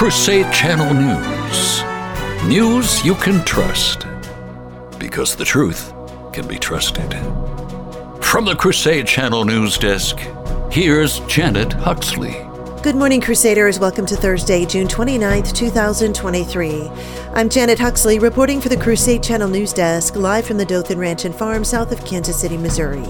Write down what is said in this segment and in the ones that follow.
Crusade Channel News. News you can trust, because the truth can be trusted. From the Crusade Channel News Desk, here's Janet Huxley. Good morning, Crusaders. Welcome to Thursday, June 29th, 2023. I'm Janet Huxley, reporting for the Crusade Channel News Desk, live from the Dothan Ranch and Farm, south of Kansas City, Missouri.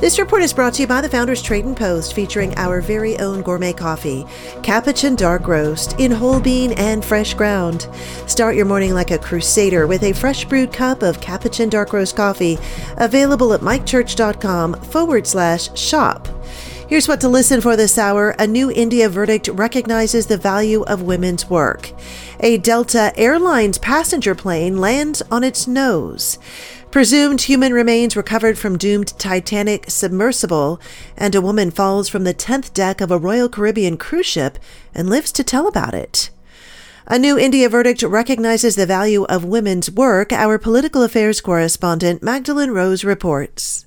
This report is brought to you by the Founders Trade and Post, featuring our very own gourmet coffee, Capuchin Dark Roast, in whole bean and fresh ground. Start your morning like a crusader with a fresh brewed cup of Capuchin Dark Roast coffee, available at mikechurch.com/shop. Here's what to listen for this hour. A new India verdict recognizes the value of women's work. A Delta Airlines passenger plane lands on its nose. Presumed human remains recovered from doomed Titanic submersible, and a woman falls from the 10th deck of a Royal Caribbean cruise ship and lives to tell about it. A new India verdict recognizes the value of women's work. Our political affairs correspondent Magdalene Rose reports.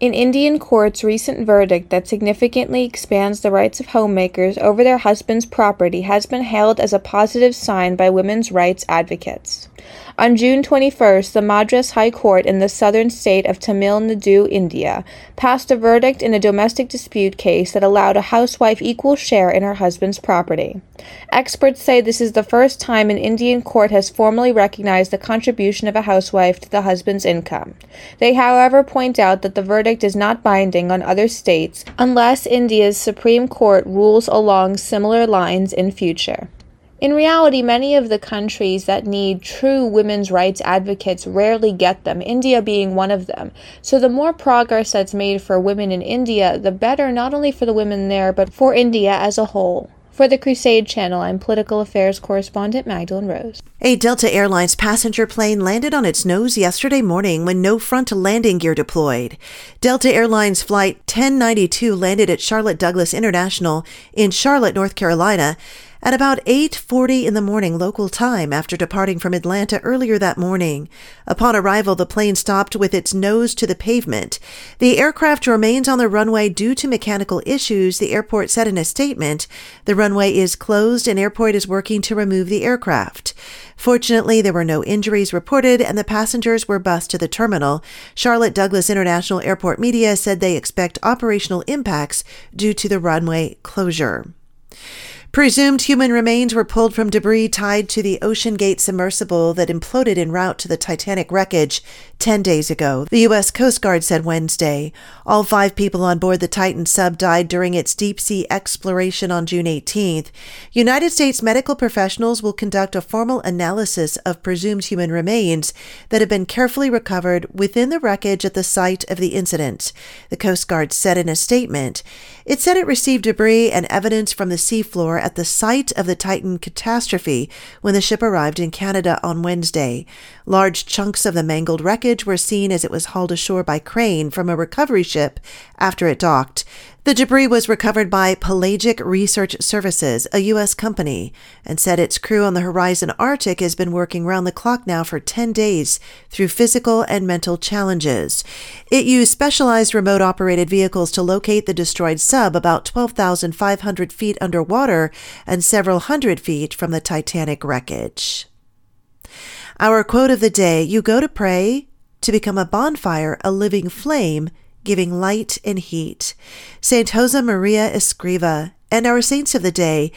An Indian court's recent verdict that significantly expands the rights of homemakers over their husband's property has been hailed as a positive sign by women's rights advocates. On June 21st, the Madras High Court in the southern state of Tamil Nadu, India, passed a verdict in a domestic dispute case that allowed a housewife equal share in her husband's property. Experts say this is the first time an Indian court has formally recognized the contribution of a housewife to the husband's income. They, however, point out that the verdict is not binding on other states unless India's Supreme Court rules along similar lines in future. In reality, many of the countries that need true women's rights advocates rarely get them, India being one of them. So the more progress that's made for women in India, the better, not only for the women there, but for India as a whole. For the Crusade Channel, I'm political affairs correspondent Magdalene Rose. A Delta Airlines passenger plane landed on its nose yesterday morning when no front landing gear deployed. Delta Airlines Flight 1092 landed at Charlotte Douglas International in Charlotte, North Carolina, at about 8:40 in the morning local time after departing from Atlanta earlier that morning. Upon arrival, the plane stopped with its nose to the pavement. The aircraft remains on the runway due to mechanical issues, the airport said in a statement. The runway is closed and airport is working to remove the aircraft. Fortunately, there were no injuries reported and the passengers were bused to the terminal. Charlotte Douglas International Airport media said they expect operational impacts due to the runway closure. Presumed human remains were pulled from debris tied to the OceanGate submersible that imploded en route to the Titanic wreckage 10 days ago, the U.S. Coast Guard said Wednesday. All 5 people on board the Titan sub died during its deep-sea exploration on June 18th. United States medical professionals will conduct a formal analysis of presumed human remains that have been carefully recovered within the wreckage at the site of the incident, the Coast Guard said in a statement. It said it received debris and evidence from the seafloor at the site of the Titan catastrophe when the ship arrived in Canada on Wednesday. Large chunks of the mangled wreckage were seen as it was hauled ashore by crane from a recovery ship after it docked. The debris was recovered by Pelagic Research Services, a U.S. company, and said its crew on the Horizon Arctic has been working round the clock now for 10 days through physical and mental challenges. It used specialized remote-operated vehicles to locate the destroyed sub about 12,500 feet underwater and several hundred feet from the Titanic wreckage. Our quote of the day: you go to pray to become a bonfire, a living flame, giving light and heat. Saint Jose Maria Escriva. And our saints of the day,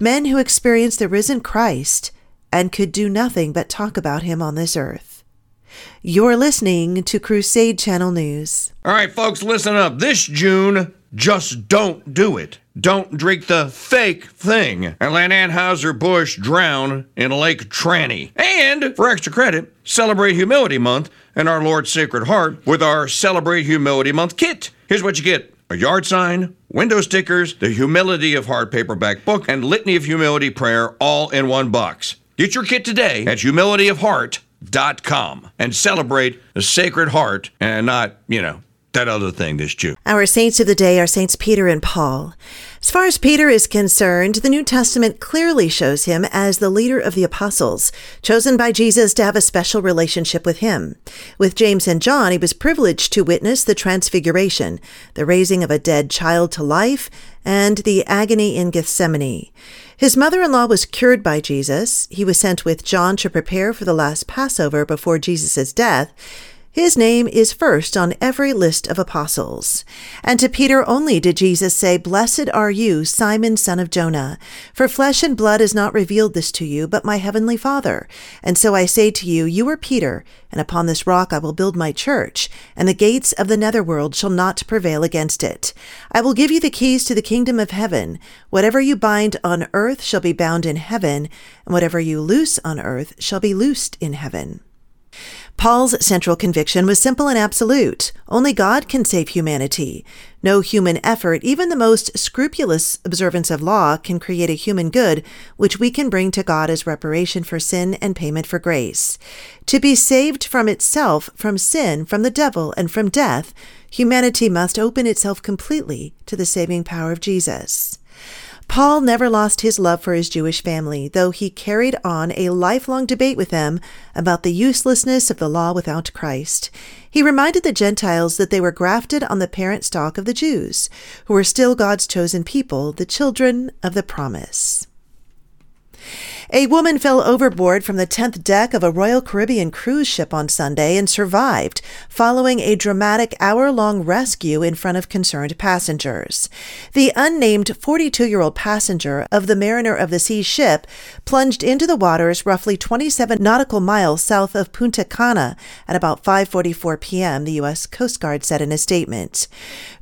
men who experienced the risen Christ and could do nothing but talk about him on this earth. You're listening to Crusade Channel News. All right, folks, listen up. This June, just don't do it. Don't drink the fake thing and let Anheuser-Busch drown in Lake Tranny. And for extra credit, celebrate Humility Month and our Lord's Sacred Heart with our Celebrate Humility Month kit. Here's what you get: a yard sign, window stickers, the Humility of Heart paperback book, and Litany of Humility prayer, all in one box. Get your kit today at humilityofheart.com and celebrate the Sacred Heart and not, that other thing, this Jew. Our saints of the day are Saints Peter and Paul. As far as Peter is concerned, the New Testament clearly shows him as the leader of the apostles, chosen by Jesus to have a special relationship with him. With James and John, he was privileged to witness the transfiguration, the raising of a dead child to life, and the agony in Gethsemane. His mother-in-law was cured by Jesus. He was sent with John to prepare for the last Passover before Jesus' death. His name is first on every list of apostles. And to Peter only did Jesus say, "Blessed are you, Simon, son of Jonah, for flesh and blood has not revealed this to you, but my heavenly Father. And so I say to you, you are Peter, and upon this rock I will build my church, and the gates of the netherworld shall not prevail against it. I will give you the keys to the kingdom of heaven. Whatever you bind on earth shall be bound in heaven, and whatever you loose on earth shall be loosed in heaven." Paul's central conviction was simple and absolute. Only God can save humanity. No human effort, even the most scrupulous observance of law, can create a human good which we can bring to God as reparation for sin and payment for grace. To be saved from itself, from sin, from the devil, and from death, humanity must open itself completely to the saving power of Jesus. Paul never lost his love for his Jewish family, though he carried on a lifelong debate with them about the uselessness of the law without Christ. He reminded the Gentiles that they were grafted on the parent stock of the Jews, who were still God's chosen people, the children of the promise. A woman fell overboard from the 10th deck of a Royal Caribbean cruise ship on Sunday and survived following a dramatic hour-long rescue in front of concerned passengers. The unnamed 42-year-old passenger of the Mariner of the Seas ship plunged into the waters roughly 27 nautical miles south of Punta Cana at about 5:44 p.m., the U.S. Coast Guard said in a statement.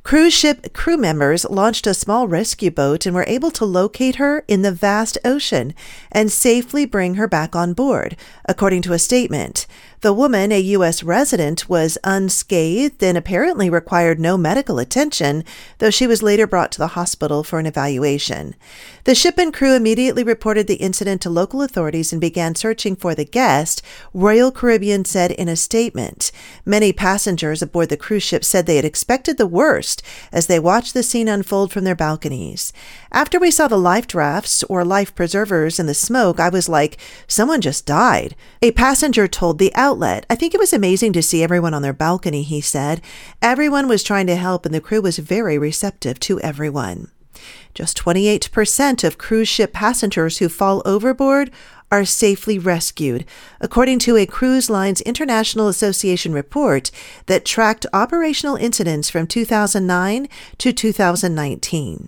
Cruise ship crew members launched a small rescue boat and were able to locate her in the vast ocean and safely bring her back on board, according to a statement. The woman, a U.S. resident, was unscathed and apparently required no medical attention, though she was later brought to the hospital for an evaluation. The ship and crew immediately reported the incident to local authorities and began searching for the guest, Royal Caribbean said in a statement. Many passengers aboard the cruise ship said they had expected the worst as they watched the scene unfold from their balconies. "After we saw the life rafts or life preservers in the smoke, I was like, someone just died," a passenger told the outlet. "I think it was amazing to see everyone on their balcony," he said. "Everyone was trying to help and the crew was very receptive to everyone." Just 28% of cruise ship passengers who fall overboard are safely rescued, according to a Cruise Lines International Association report that tracked operational incidents from 2009 to 2019.